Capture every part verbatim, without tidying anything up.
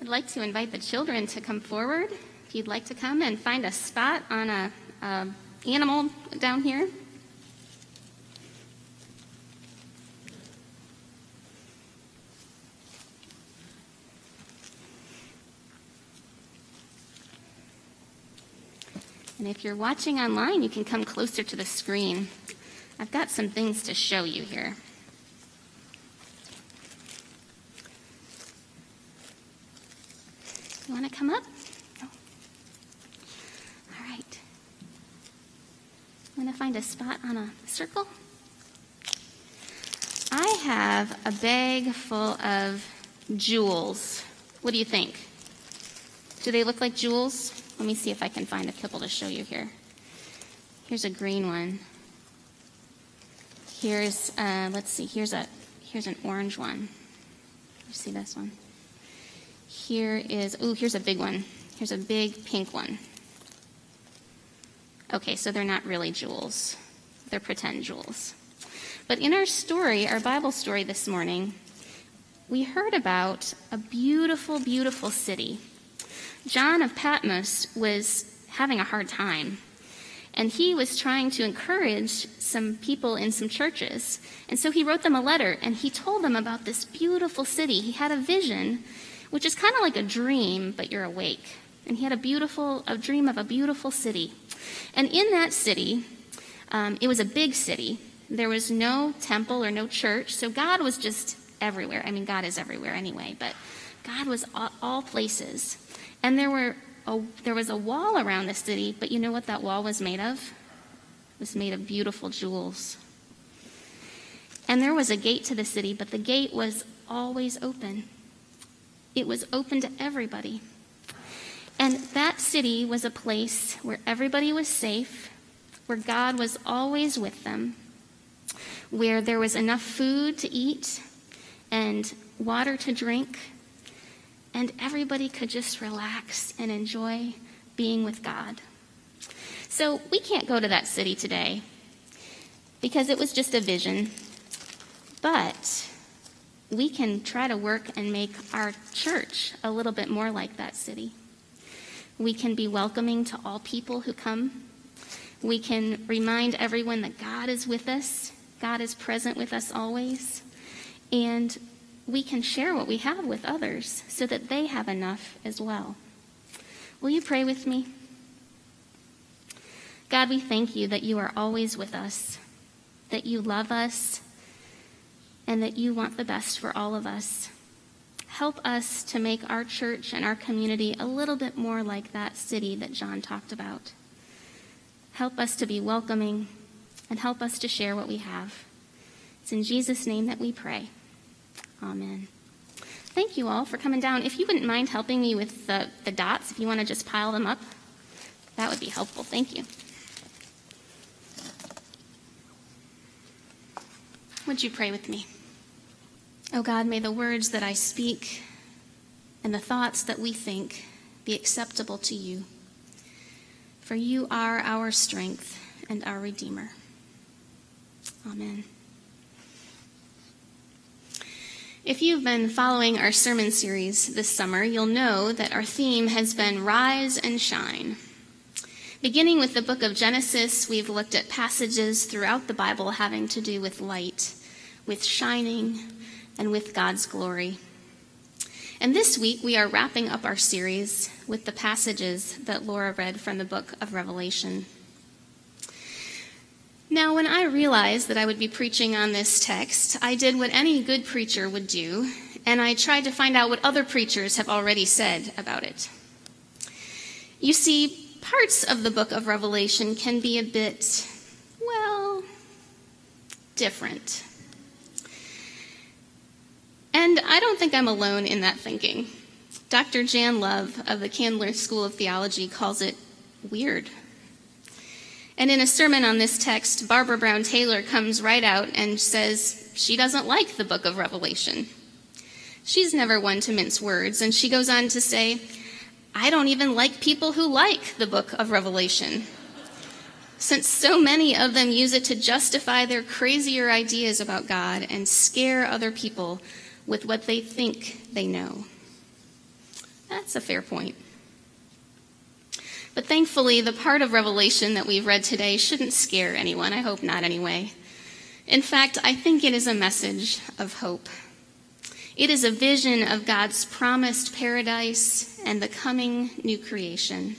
I'd like to invite the children to come forward if you'd like to come and find a spot on a, a animal down here. And if you're watching online, you can come closer to the screen. I've got some things to show you here. You want to come up? No. All right. I'm going to find a spot on a circle. I have a bag full of jewels. What do you think? Do they look like jewels? Let me see if I can find a couple to show you here. Here's a green one. Here's, uh, let's see, here's a here's an orange one. You see this one? Here is, ooh, here's a big one. Here's a big pink one. Okay, so they're not really jewels. They're pretend jewels. But in our story, our Bible story this morning, we heard about a beautiful, beautiful city. John of Patmos was having a hard time, and he was trying to encourage some people in some churches, and so he wrote them a letter, and he told them about this beautiful city. He had a vision, which is kind of like a dream, but you're awake, and he had a beautiful, a dream of a beautiful city, and in that city, um, it was a big city. There was no temple or no church, so God was just everywhere. I mean, God is everywhere anyway, but God was all, all places. And there were a, there was a wall around the city, but you know what that wall was made of? It was made of beautiful jewels. And there was a gate to the city, but the gate was always open. It was open to everybody. And that city was a place where everybody was safe, where God was always with them, where there was enough food to eat and water to drink, and everybody could just relax and enjoy being with God. So we can't go to that city today because it was just a vision. But we can try to work and make our church a little bit more like that city. We can be welcoming to all people who come. We can remind everyone that God is with us. God is present with us always. And we can share what we have with others so that they have enough as well. Will you pray with me? God, we thank you that you are always with us, that you love us, and that you want the best for all of us. Help us to make our church and our community a little bit more like that city that John talked about. Help us to be welcoming, and help us to share what we have. It's in Jesus' name that we pray. Amen. Thank you all for coming down. If you wouldn't mind helping me with the, the dots, if you want to just pile them up, that would be helpful. Thank you. Would you pray with me? Oh God, may the words that I speak and the thoughts that we think be acceptable to you, for you are our strength and our Redeemer. Amen. If you've been following our sermon series this summer, you'll know that our theme has been Rise and Shine. Beginning with the book of Genesis, we've looked at passages throughout the Bible having to do with light, with shining, and with God's glory. And this week, we are wrapping up our series with the passages that Laura read from the book of Revelation. Now, when I realized that I would be preaching on this text, I did what any good preacher would do, and I tried to find out what other preachers have already said about it. You see, parts of the book of Revelation can be a bit, well, different. And I don't think I'm alone in that thinking. Doctor Jan Love of the Candler School of Theology calls it weird. And in a sermon on this text, Barbara Brown Taylor comes right out and says she doesn't like the book of Revelation. She's never one to mince words, and she goes on to say, I don't even like people who like the book of Revelation, since so many of them use it to justify their crazier ideas about God and scare other people with what they think they know. That's a fair point. But thankfully, the part of Revelation that we've read today shouldn't scare anyone. I hope not, anyway. In fact, I think it is a message of hope. It is a vision of God's promised paradise and the coming new creation.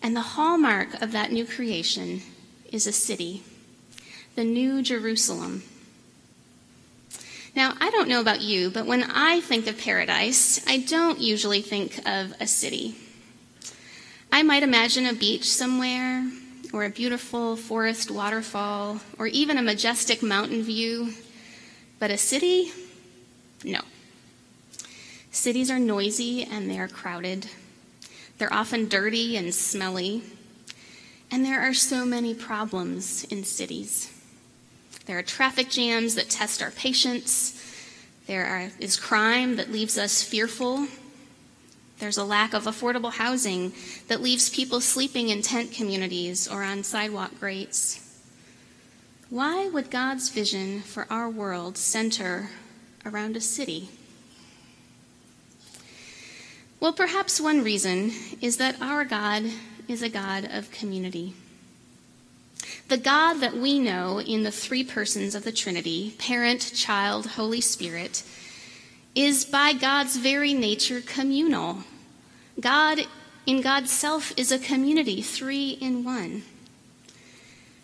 And the hallmark of that new creation is a city, the New Jerusalem. Now, I don't know about you, but when I think of paradise, I don't usually think of a city. I might imagine a beach somewhere, or a beautiful forest waterfall, or even a majestic mountain view, but a city? No. Cities are noisy and they are crowded. They're often dirty and smelly. And there are so many problems in cities. There are traffic jams that test our patience. There are, is crime that leaves us fearful. There's a lack of affordable housing that leaves people sleeping in tent communities or on sidewalk grates. Why would God's vision for our world center around a city? Well, perhaps one reason is that our God is a God of community. The God that we know in the three persons of the Trinity, Parent, Child, Holy Spirit, is by God's very nature communal. God in God's self is a community, three in one.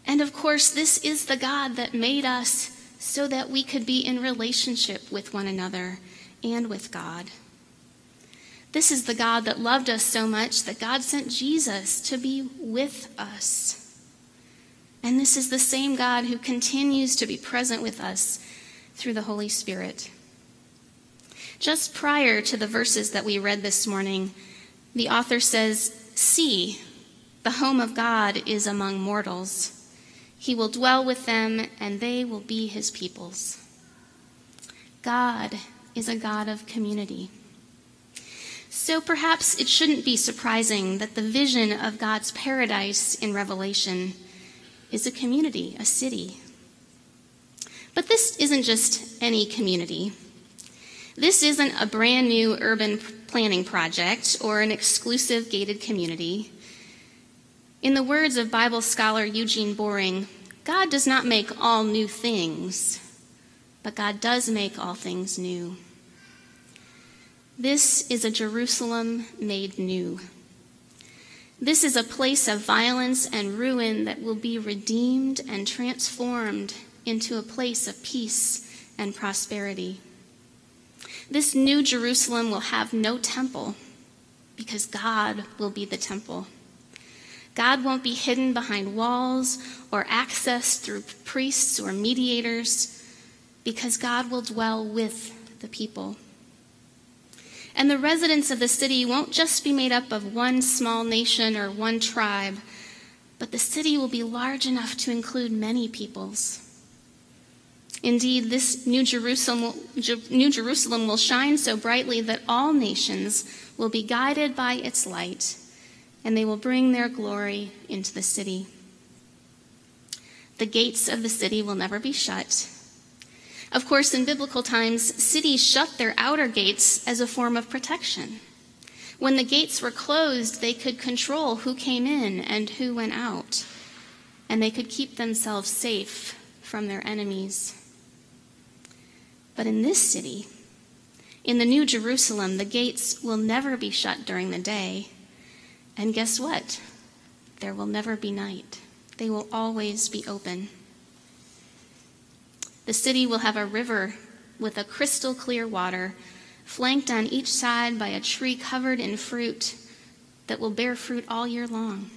And of course, this is the God that made us so that we could be in relationship with one another and with God. This is the God that loved us so much that God sent Jesus to be with us. And this is the same God who continues to be present with us through the Holy Spirit. Just prior to the verses that we read this morning, the author says, "See, the home of God is among mortals. He will dwell with them, and they will be his peoples." God is a God of community. So perhaps it shouldn't be surprising that the vision of God's paradise in Revelation is a community, a city. But this isn't just any community. This isn't a brand new urban planning project or an exclusive gated community. In the words of Bible scholar Eugene Boring, God does not make all new things, but God does make all things new. This is a Jerusalem made new. This is a place of violence and ruin that will be redeemed and transformed into a place of peace and prosperity. This new Jerusalem will have no temple because God will be the temple. God won't be hidden behind walls or accessed through priests or mediators because God will dwell with the people. And the residents of the city won't just be made up of one small nation or one tribe, but the city will be large enough to include many peoples. Indeed, this New Jerusalem, New Jerusalem will shine so brightly that all nations will be guided by its light, and they will bring their glory into the city. The gates of the city will never be shut. Of course, in biblical times, cities shut their outer gates as a form of protection. When the gates were closed, they could control who came in and who went out, and they could keep themselves safe from their enemies. But in this city, in the New Jerusalem, the gates will never be shut during the day. And guess what? There will never be night. They will always be open. The city will have a river with a crystal clear water, flanked on each side by a tree covered in fruit that will bear fruit all year long.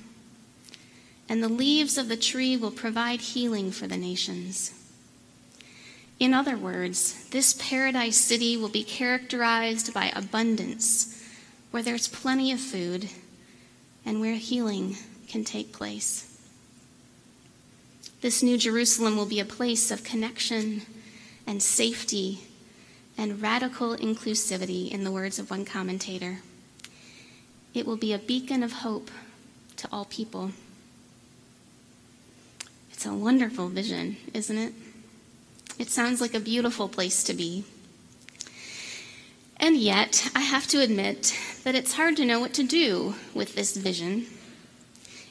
And the leaves of the tree will provide healing for the nations. In other words, this paradise city will be characterized by abundance, where there's plenty of food and where healing can take place. This New Jerusalem will be a place of connection and safety and radical inclusivity, in the words of one commentator. It will be a beacon of hope to all people. It's a wonderful vision, isn't it? It sounds like a beautiful place to be. And yet, I have to admit that it's hard to know what to do with this vision.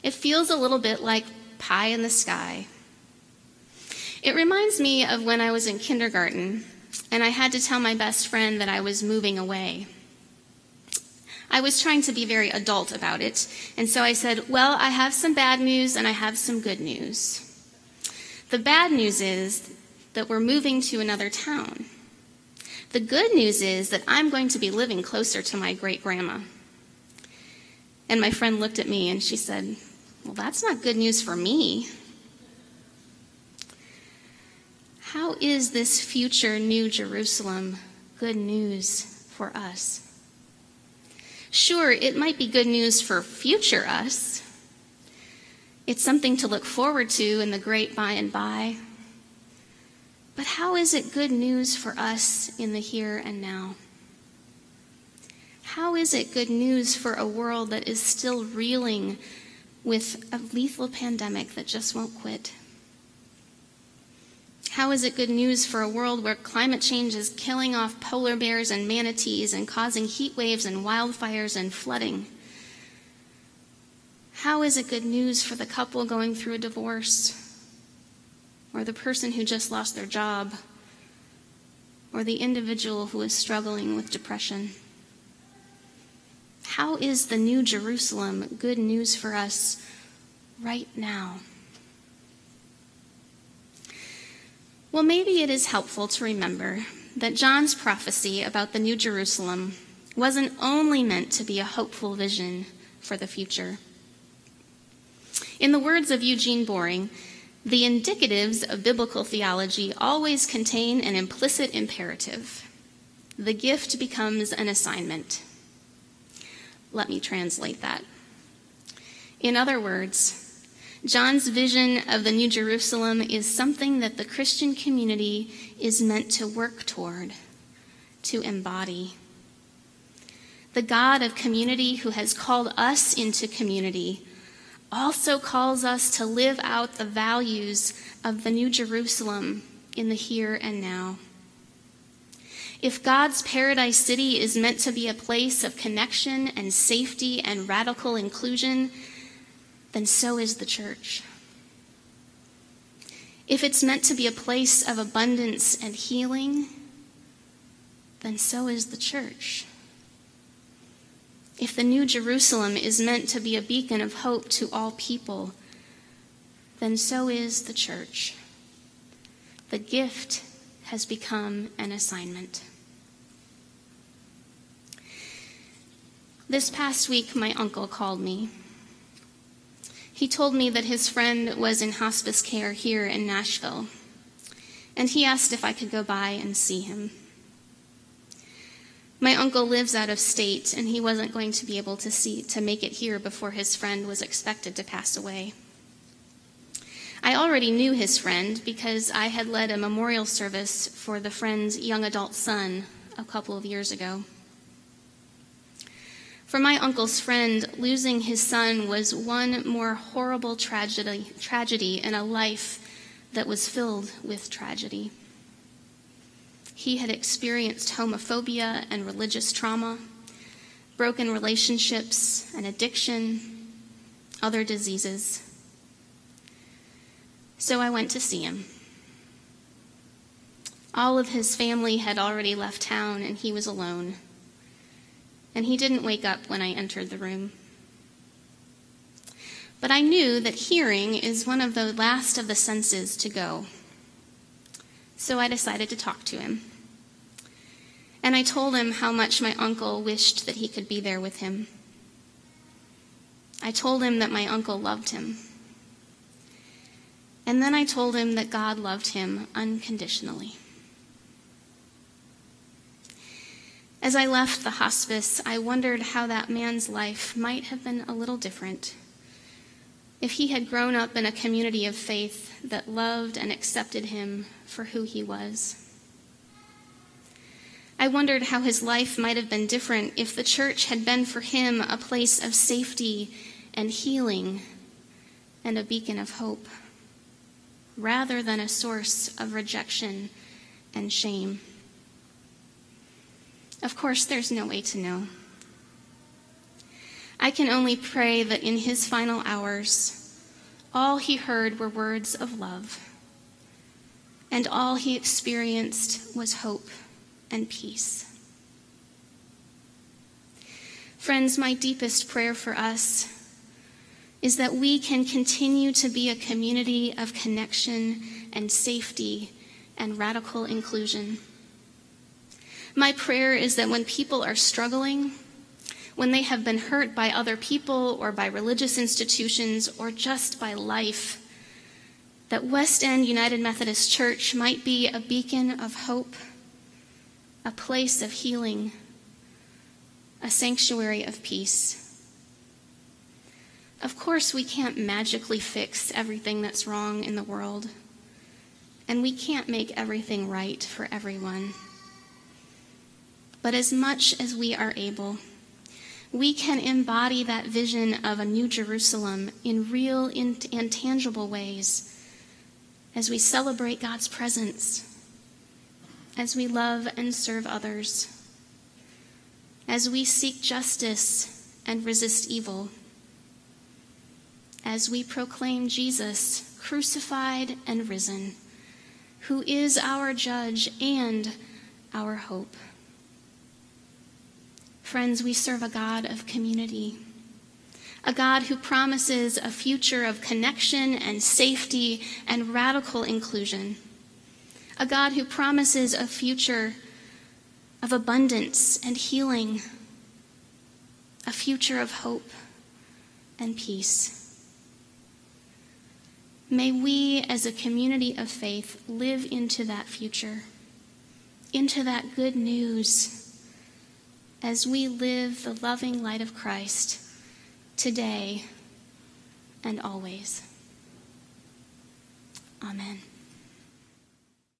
It feels a little bit like pie in the sky. It reminds me of when I was in kindergarten and I had to tell my best friend that I was moving away. I was trying to be very adult about it, and so I said, well, I have some bad news and I have some good news. The bad news is that we're moving to another town. The good news is that I'm going to be living closer to my great-grandma. And my friend looked at me and she said, well, that's not good news for me. How is this future New Jerusalem good news for us? Sure, it might be good news for future us. It's something to look forward to in the great by and by. But how is it good news for us in the here and now? How is it good news for a world that is still reeling with a lethal pandemic that just won't quit? How is it good news for a world where climate change is killing off polar bears and manatees and causing heat waves and wildfires and flooding? How is it good news for the couple going through a divorce, or the person who just lost their job, or the individual who is struggling with depression? How is the New Jerusalem good news for us right now? Well, maybe it is helpful to remember that John's prophecy about the New Jerusalem wasn't only meant to be a hopeful vision for the future. In the words of Eugene Boring, the indicatives of biblical theology always contain an implicit imperative. The gift becomes an assignment. Let me translate that. In other words, John's vision of the New Jerusalem is something that the Christian community is meant to work toward, to embody. The God of community, who has called us into community, also calls us to live out the values of the New Jerusalem in the here and now. If God's Paradise City is meant to be a place of connection and safety and radical inclusion, then so is the church. If it's meant to be a place of abundance and healing, then so is the church. If the New Jerusalem is meant to be a beacon of hope to all people, then so is the church. The gift has become an assignment. This past week, my uncle called me. He told me that his friend was in hospice care here in Nashville, and he asked if I could go by and see him. My uncle lives out of state, and he wasn't going to be able to see to make it here before his friend was expected to pass away. I already knew his friend because I had led a memorial service for the friend's young adult son a couple of years ago. For my uncle's friend, losing his son was one more horrible tragedy, tragedy in a life that was filled with tragedy. He had experienced homophobia and religious trauma, broken relationships and addiction, other diseases. So I went to see him. All of his family had already left town, and he was alone. And he didn't wake up when I entered the room. But I knew that hearing is one of the last of the senses to go. So I decided to talk to him. And I told him how much my uncle wished that he could be there with him. I told him that my uncle loved him. And then I told him that God loved him unconditionally. As I left the hospice, I wondered how that man's life might have been a little different if he had grown up in a community of faith that loved and accepted him for who he was. I wondered how his life might have been different if the church had been for him a place of safety and healing and a beacon of hope, rather than a source of rejection and shame. Of course, there's no way to know. I can only pray that in his final hours, all he heard were words of love, and all he experienced was hope and peace. Friends, my deepest prayer for us is that we can continue to be a community of connection and safety and radical inclusion. My prayer is that when people are struggling, when they have been hurt by other people or by religious institutions or just by life, that West End United Methodist Church might be a beacon of hope, a place of healing, a sanctuary of peace. Of course, we can't magically fix everything that's wrong in the world, and we can't make everything right for everyone. But as much as we are able, we can embody that vision of a new Jerusalem in real and tangible ways as we celebrate God's presence, as we love and serve others, as we seek justice and resist evil, as we proclaim Jesus crucified and risen, who is our judge and our hope. Friends, we serve a God of community, a God who promises a future of connection and safety and radical inclusion, a God who promises a future of abundance and healing, a future of hope and peace. May we, as a community of faith, live into that future, into that good news, as we live the loving light of Christ today and always. Amen.